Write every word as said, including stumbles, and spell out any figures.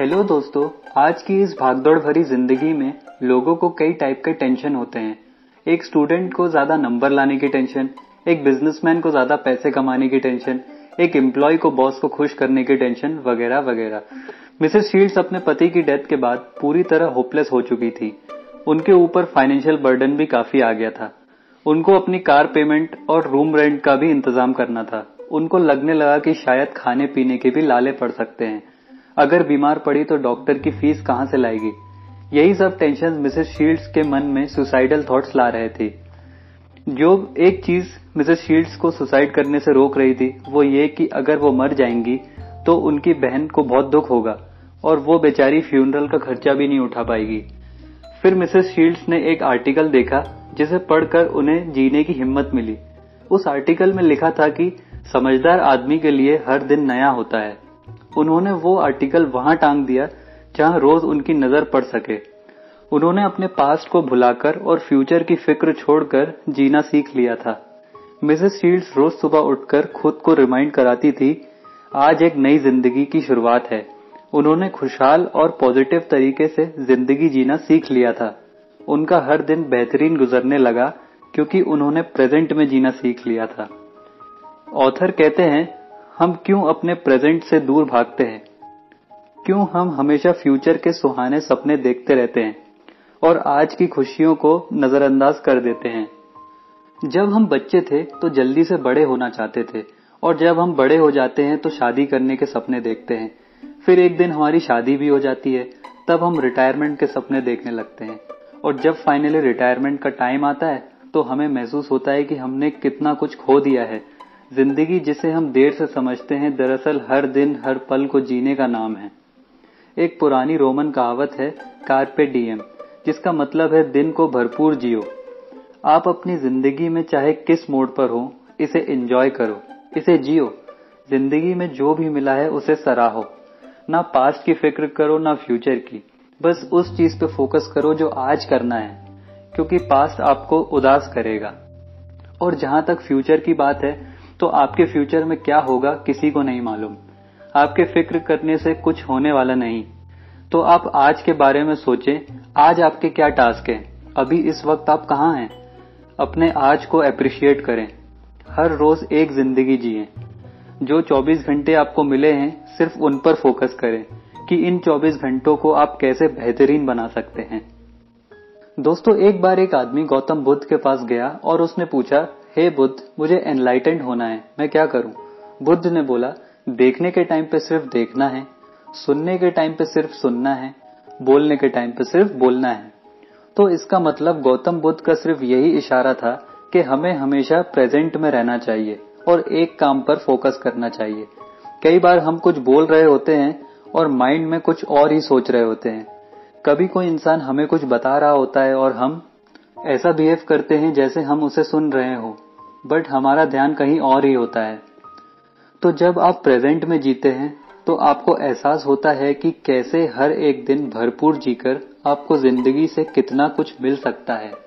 Hello दोस्तों, आज की इस भागदौड़ भरी जिंदगी में लोगों को कई टाइप के टेंशन होते हैं। एक स्टूडेंट को ज्यादा नंबर लाने की टेंशन, एक बिजनेसमैन को ज्यादा पैसे कमाने की टेंशन, एक एम्प्लॉय को बॉस को खुश करने की टेंशन वगैरह वगैरह। मिसेस शील्ड्स अपने पति की डेथ के बाद पूरी तरह होपलेस हो चुकी थी। उनके ऊपर फाइनेंशियल बर्डन भी काफी आ गया था। उनको अपनी कार पेमेंट और रूम रेंट का भी इंतजाम करना था। उनको लगने लगा कि शायद खाने पीने के भी लाले पड़ सकते हैं। अगर बीमार पड़ी तो डॉक्टर की फीस कहां से लाएगी। यही सब टेंशन मिसेस शील्ड्स के मन में सुसाइडल थॉट्स ला रहे थे। जो एक चीज मिसेस शील्ड्स को सुसाइड करने से रोक रही थी वो ये कि अगर वो मर जाएंगी तो उनकी बहन को बहुत दुख होगा और वो बेचारी फ्यूनरल का खर्चा भी नहीं उठा पाएगी। फिर मिसेस शील्ड्स ने एक आर्टिकल देखा जिसे पढ़कर उन्हें जीने की हिम्मत मिली। उस आर्टिकल में लिखा था कि समझदार आदमी के लिए हर दिन नया होता है। उन्होंने वो आर्टिकल वहां टांग दिया जहां रोज उनकी नजर पड़ सके। उन्होंने अपने पास्ट को भुलाकर और फ्यूचर की फिक्र छोड़कर जीना सीख लिया था। मिसेस शील्ड्स रोज सुबह उठकर खुद को रिमाइंड कराती थी, आज एक नई जिंदगी की शुरुआत है। उन्होंने खुशहाल और पॉजिटिव तरीके से जिंदगी जीना सीख लिया था। उनका हर दिन बेहतरीन गुजरने लगा क्योंकि उन्होंने प्रेजेंट में जीना सीख लिया था। ऑथर कहते हैं, हम क्यों अपने प्रेजेंट से दूर भागते हैं? क्यों हम हमेशा फ्यूचर के सुहाने सपने देखते रहते हैं और आज की खुशियों को नजरअंदाज कर देते हैं? जब हम बच्चे थे तो जल्दी से बड़े होना चाहते थे और जब हम बड़े हो जाते हैं तो शादी करने के सपने देखते हैं। फिर एक दिन हमारी शादी भी हो जाती है, तब हम रिटायरमेंट के सपने देखने लगते हैं और जब फाइनली रिटायरमेंट का टाइम आता है तो हमें महसूस होता है कि हमने कितना कुछ खो दिया है। जिंदगी जिसे हम देर से समझते हैं दरअसल हर दिन हर पल को जीने का नाम है। एक पुरानी रोमन कहावत है कार्पे डीएम, जिसका मतलब है दिन को भरपूर जियो। आप अपनी जिंदगी में चाहे किस मोड़ पर हो, इसे एंजॉय करो, इसे जियो। जिंदगी में जो भी मिला है उसे सराहो। ना पास्ट की फिक्र करो ना फ्यूचर की, बस उस चीज पे फोकस करो जो आज करना है, क्योंकि पास्ट आपको उदास करेगा। और जहां तक फ्यूचर की बात है तो आपके फ्यूचर में क्या होगा किसी को नहीं मालूम। आपके फिक्र करने से कुछ होने वाला नहीं। तो आप आज के बारे में सोचें, आज आपके क्या टास्क हैं, अभी इस वक्त आप कहाँ हैं। अपने आज को अप्रिशिएट करें। हर रोज एक जिंदगी जिएं। जो चौबीस घंटे आपको मिले हैं सिर्फ उन पर फोकस करें कि इन चौबीस घंटों को आप कैसे बेहतरीन बना सकते हैं। दोस्तों, एक बार एक आदमी गौतम बुद्ध के पास गया और उसने पूछा, हे बुद्ध, मुझे एनलाइटेंड होना है, मैं क्या करूं? बुद्ध ने बोला, देखने के टाइम पे सिर्फ देखना है, सुनने के टाइम पे सिर्फ सुनना है, बोलने के टाइम पे सिर्फ बोलना है। तो इसका मतलब गौतम बुद्ध का सिर्फ यही इशारा था कि हमें हमेशा प्रेजेंट में रहना चाहिए और एक काम पर फोकस करना चाहिए। कई बार हम कुछ बोल रहे होते हैं और माइंड में कुछ और ही सोच रहे होते हैं। कभी कोई इंसान हमें कुछ बता रहा होता है और हम ऐसा बिहेव करते हैं जैसे हम उसे सुन रहे हो, बट हमारा ध्यान कहीं और ही होता है। तो जब आप प्रेजेंट में जीते हैं तो आपको एहसास होता है कि कैसे हर एक दिन भरपूर जीकर आपको जिंदगी से कितना कुछ मिल सकता है।